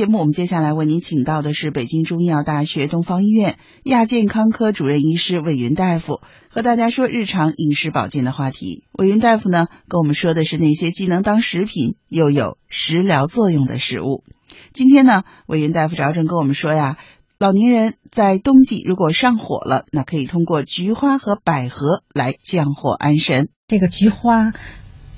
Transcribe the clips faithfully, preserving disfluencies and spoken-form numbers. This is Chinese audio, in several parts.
节目我们接下来为您请到的是北京中医药大学东方医院亚健康科主任医师韦云大夫，和大家说日常饮食保健的话题。韦云大夫呢跟我们说的是那些既能当食品又有食疗作用的食物。今天呢韦云大夫着重跟我们说呀，老年人在冬季如果上火了，那可以通过菊花和百合来降火安神。这个菊花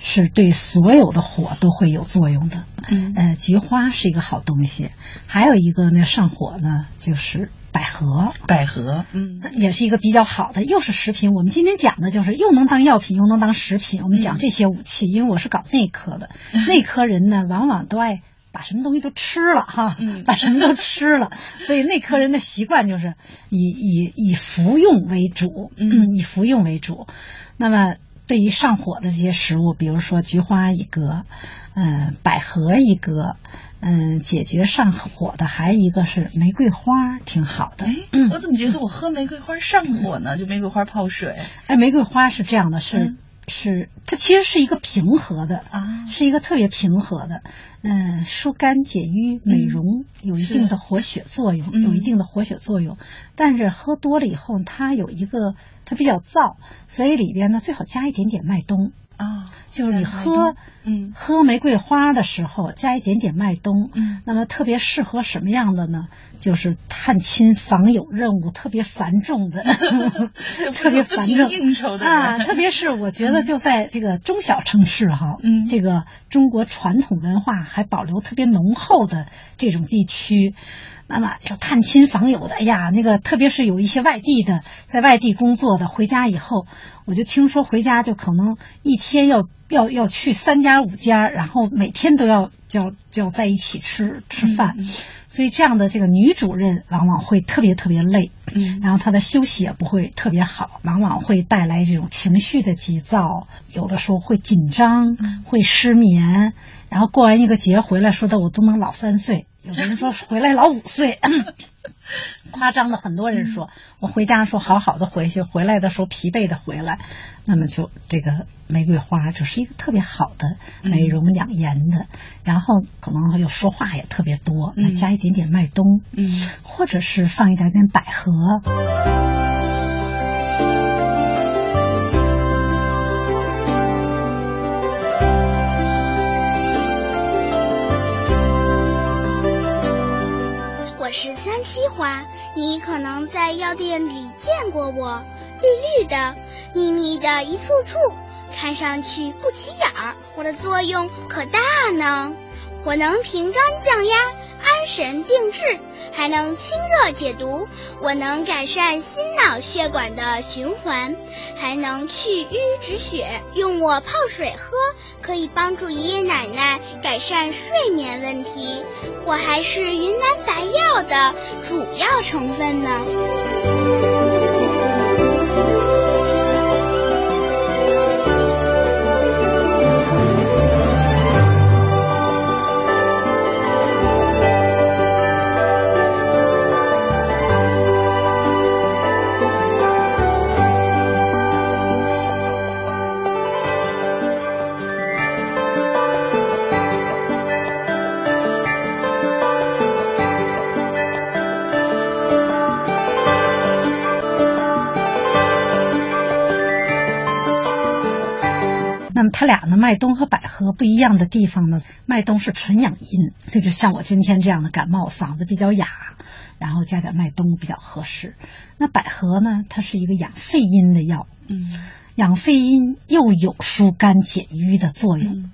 是对所有的火都会有作用的，嗯，呃，菊花是一个好东西。还有一个呢，上火呢就是百合，百合，嗯，也是一个比较好的，又是食品。我们今天讲的就是又能当药品又能当食品，我们讲这些武器，嗯，因为我是搞内科的，嗯，内科人呢往往都爱把什么东西都吃了哈，嗯，把什么都吃了，所以内科人的习惯就是以以以服用为主，嗯，以服用为主。那么对于上火的这些食物，比如说菊花一个，嗯，百合一个，嗯，解决上火的还一个是玫瑰花，挺好的。哎，我怎么觉得我喝玫瑰花上火呢？嗯，就玫瑰花泡水。哎，玫瑰花是这样的，是，嗯，是它其实是一个平和的啊，是一个特别平和的，嗯，疏肝解郁、美容，嗯，有一定的活血作用，嗯，有一定的活血作用。但是喝多了以后，它有一个它比较燥，所以里边呢最好加一点点麦冬啊，哦，就是你喝，嗯，喝玫瑰花的时候加一点点麦冬，嗯，那么特别适合什么样的呢？就是探亲访友任务特别繁重的，特别繁重应酬的啊，特别是我觉得就在这个中小城市哈，嗯，这个中国传统文化还保留特别浓厚的这种地区。那么就探亲访友的，哎呀，那个特别是有一些外地的，在外地工作的，回家以后，我就听说回家就可能一天要要要去三家五家，然后每天都要要要在一起吃吃饭，嗯，所以这样的这个女主任往往会特别特别累，嗯，然后她的休息也不会特别好，往往会带来这种情绪的急躁，有的时候会紧张，嗯，会失眠，然后过完一个节回来说的我都能老三岁。有的人说回来老五岁，夸张的很多人说，我回家说好好的回去，回来的时候疲惫的回来。那么就这个玫瑰花就是一个特别好的美容养颜的，嗯，然后可能又说话也特别多，嗯，加一点点麦冬，嗯，或者是放一点点百合。是三七花，你可能在药店里见过我，绿绿的密密的一簇簇，看上去不起眼儿，我的作用可大呢。我能平肝降压，安神定志，还能清热解毒，我能改善心脑血管的循环，还能去瘀止血，用我泡水喝可以帮助爷爷奶奶改善睡眠问题，我还是云南白药的主要成分呢。它俩呢，麦冬和百合不一样的地方呢，麦冬是纯养阴，这就像我今天这样的感冒，嗓子比较哑，然后加点麦冬比较合适。那百合呢，它是一个养肺阴的药，嗯，养肺阴又有疏肝解郁的作用。嗯，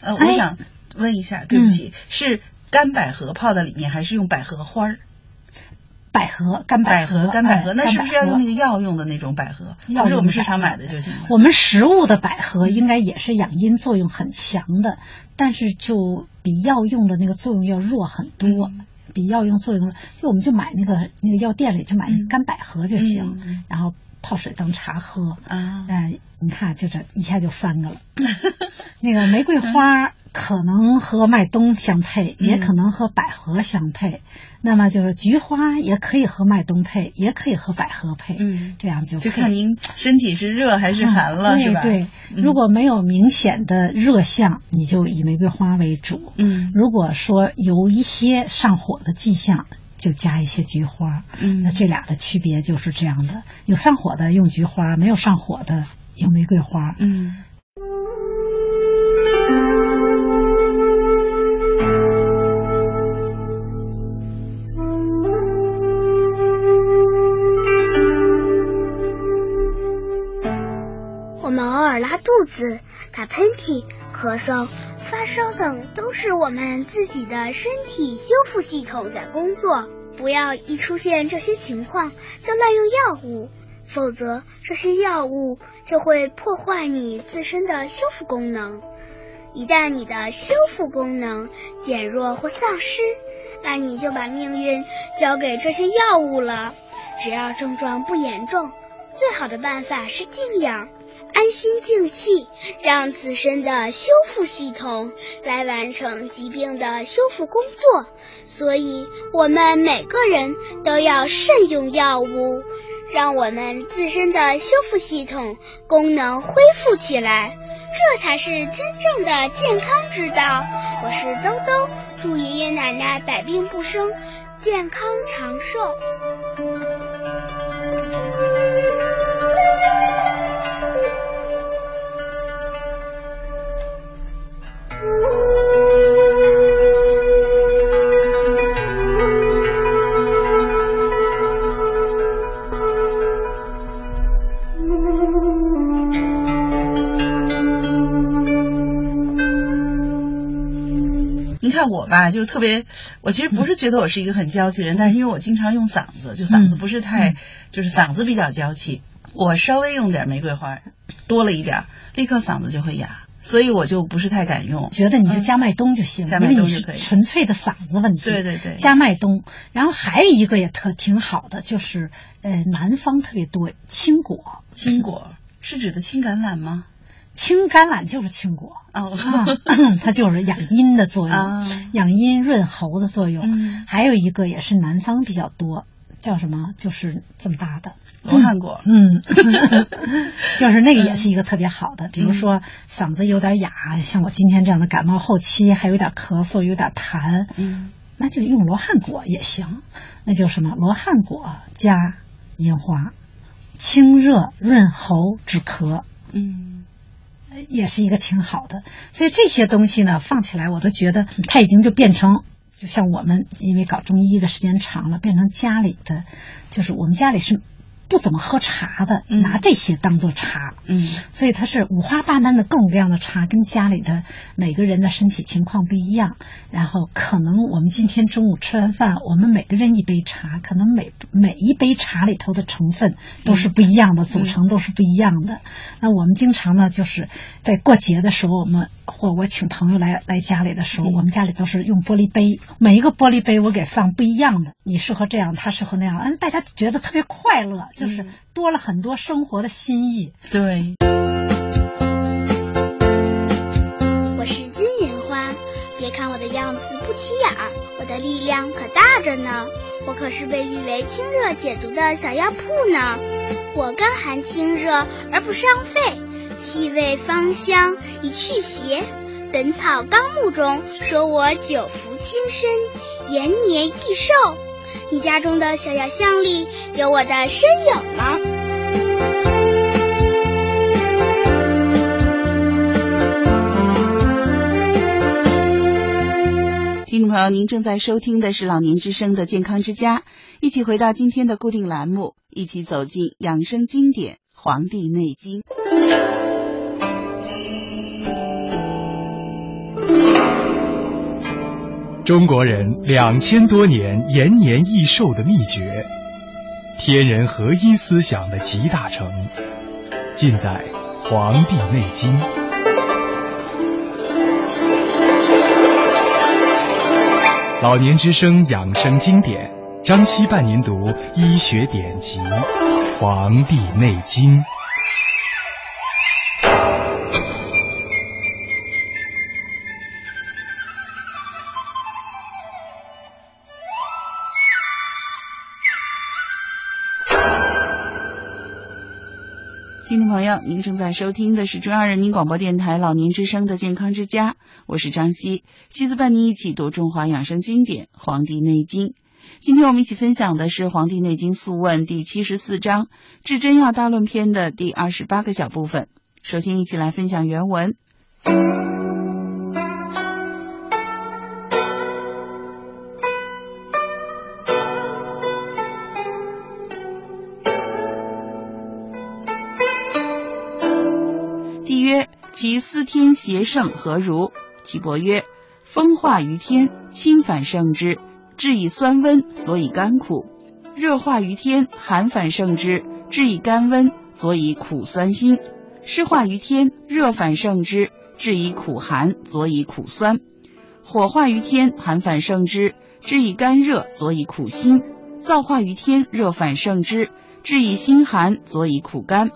呃，我想问一下，哎，对不起，嗯，是干百合泡在里面，还是用百合花儿？百合干百合干百合，那是不是要用那个药用的那种百合？要是我们市场买的就行了。我们食物的百合应该也是养阴作用很强的，但是就比药用的那个作用要弱很多。嗯，比药用作用，就我们就买那个那个药店里就买干百合就行，嗯，然后泡水当茶喝啊。哎、呃，你看就这一下就三个了。那个玫瑰花可能和麦冬相配，嗯、也可能和百合相配。那么就是菊花也可以和麦冬配，也可以和百合配。嗯，这样就就看您身体是热还是寒了，嗯、是吧？对，嗯、如果没有明显的热象，你就以玫瑰花为主。嗯，如果说有一些上火的迹象，就加一些菊花。嗯，那这俩的区别就是这样的：有上火的用菊花，没有上火的用玫瑰花。嗯。我们偶尔拉肚子、打喷嚏、咳嗽、发烧等，都是我们自己的身体修复系统在工作。不要一出现这些情况就滥用药物，否则这些药物就会破坏你自身的修复功能。一旦你的修复功能减弱或丧失，那你就把命运交给这些药物了。只要症状不严重，最好的办法是静养，安心静气，让自身的修复系统来完成疾病的修复工作。所以我们每个人都要慎用药物，让我们自身的修复系统功能恢复起来，这才是真正的健康之道。我是兜兜，祝爷爷奶奶百病不生，健康长寿。看我吧，就是特别，我其实不是觉得我是一个很娇气的人，嗯、但是因为我经常用嗓子，就嗓子不是太，嗯、就是嗓子比较娇气，我稍微用点玫瑰花，多了一点，立刻嗓子就会哑，所以我就不是太敢用。觉得你就加麦冬就行，嗯、加麦冬就可以，因为你是纯粹的嗓子问题。对对对，加麦冬。然后还有一个也特挺好的，就是呃，南方特别多青果。青果是指的青橄榄吗？青橄榄就是青果，哦啊、它就是养阴的作用，哦、养阴润喉的作用。嗯、还有一个也是南方比较多，叫什么？就是这么大的罗汉果。嗯，就是那个也是一个特别好的。嗯、比如说嗓子有点哑，像我今天这样的感冒后期，还有点咳嗽，有点痰，嗯，那就用罗汉果也行。那就什么？罗汉果加银花，清热润喉止咳。嗯。也是一个挺好的，所以这些东西呢，放起来我都觉得它已经就变成，就像我们因为搞中医的时间长了，变成家里的，就是我们家里是不怎么喝茶的，嗯、拿这些当做茶，嗯，所以它是五花八门的各种各样的茶，跟家里的每个人的身体情况不一样，然后可能我们今天中午吃完饭，我们每个人一杯茶，可能每每一杯茶里头的成分都是不一样的，嗯、组成都是不一样的。嗯、那我们经常呢，就是在过节的时候，我们或我请朋友来来家里的时候，嗯、我们家里都是用玻璃杯，每一个玻璃杯我给放不一样的，你适合这样，他适合那样，嗯，大家觉得特别快乐。就是多了很多生活的新意。对，我是金银花，别看我的样子不起眼儿，我的力量可大着呢。我可是被誉为清热解毒的小药铺呢。我甘寒清热而不伤肺，气味芳香以去邪。《本草纲目》中说我久服轻身，延年益寿。你家中的小药箱里有我的身影吗？听众朋友，您正在收听的是老年之声的健康之家，一起回到今天的固定栏目，一起走进养生经典《黄帝内经》。中国人两千多年延年益寿的秘诀，天人合一思想的集大成，尽在《黄帝内经》。老年之声养生经典，张希伴您读医学典籍《黄帝内经》。听众朋友，您正在收听的是中央人民广播电台老年之声的健康之家，我是张希，希子伴您一起读中华养生经典《黄帝内经》。今天我们一起分享的是《黄帝内经素问》第七十四章治真药大论篇的第二十八个小部分。首先一起来分享原文。帝曰：其司天邪盛何如？岐伯曰：风化于天，侵反盛之，至以酸温，佐以甘苦；热化于天，寒反盛之，至以甘温，佐以苦酸辛；湿化于天，热反盛之，至以苦寒，佐以苦酸；火化于天，寒反盛之，至以甘热，佐以苦辛；燥化于天，热反盛之，至以辛寒，佐以苦甘；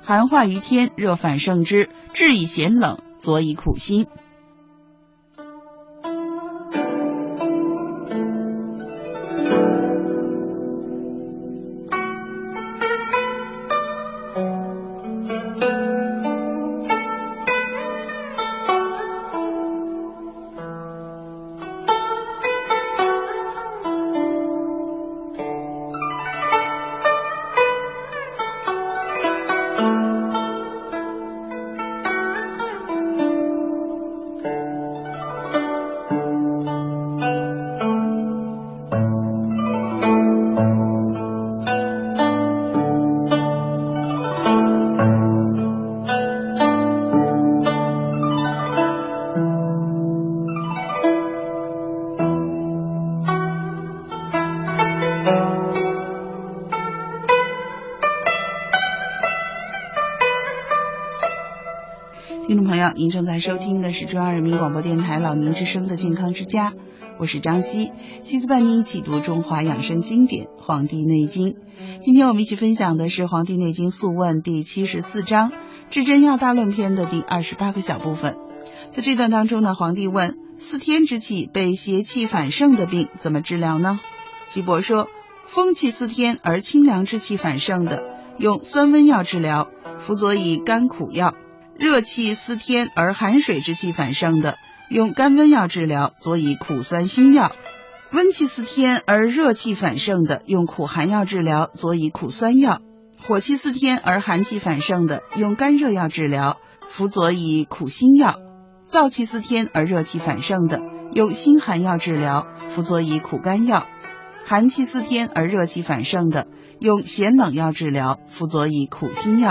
寒化于天，热反盛之，至以咸冷，佐以苦辛。您正在收听的是中央人民广播电台老年之声的健康之家，我是张希，希子伴您一起读中华养生经典《黄帝内经》。今天我们一起分享的是《黄帝内经素问》第七十四章治真药大论篇的第二十八个小部分。在这段当中呢，皇帝问：司天之气被邪气反盛的病怎么治疗呢？岐伯说：风气司天而清凉之气反盛的，用酸温药治疗，辅佐以甘苦药；热气司天而寒水之气反盛的，用甘温药治疗，佐以苦酸辛药；温气司天而热气反盛的，用苦寒药治疗，佐以苦酸药；火气司天而寒气反盛的，用甘热药治疗，辅佐以苦辛药；燥气司天而热气反盛的，用辛寒药治疗，辅佐以苦甘药；寒气司天而热气反盛的，用咸冷药治疗，辅佐以苦辛药。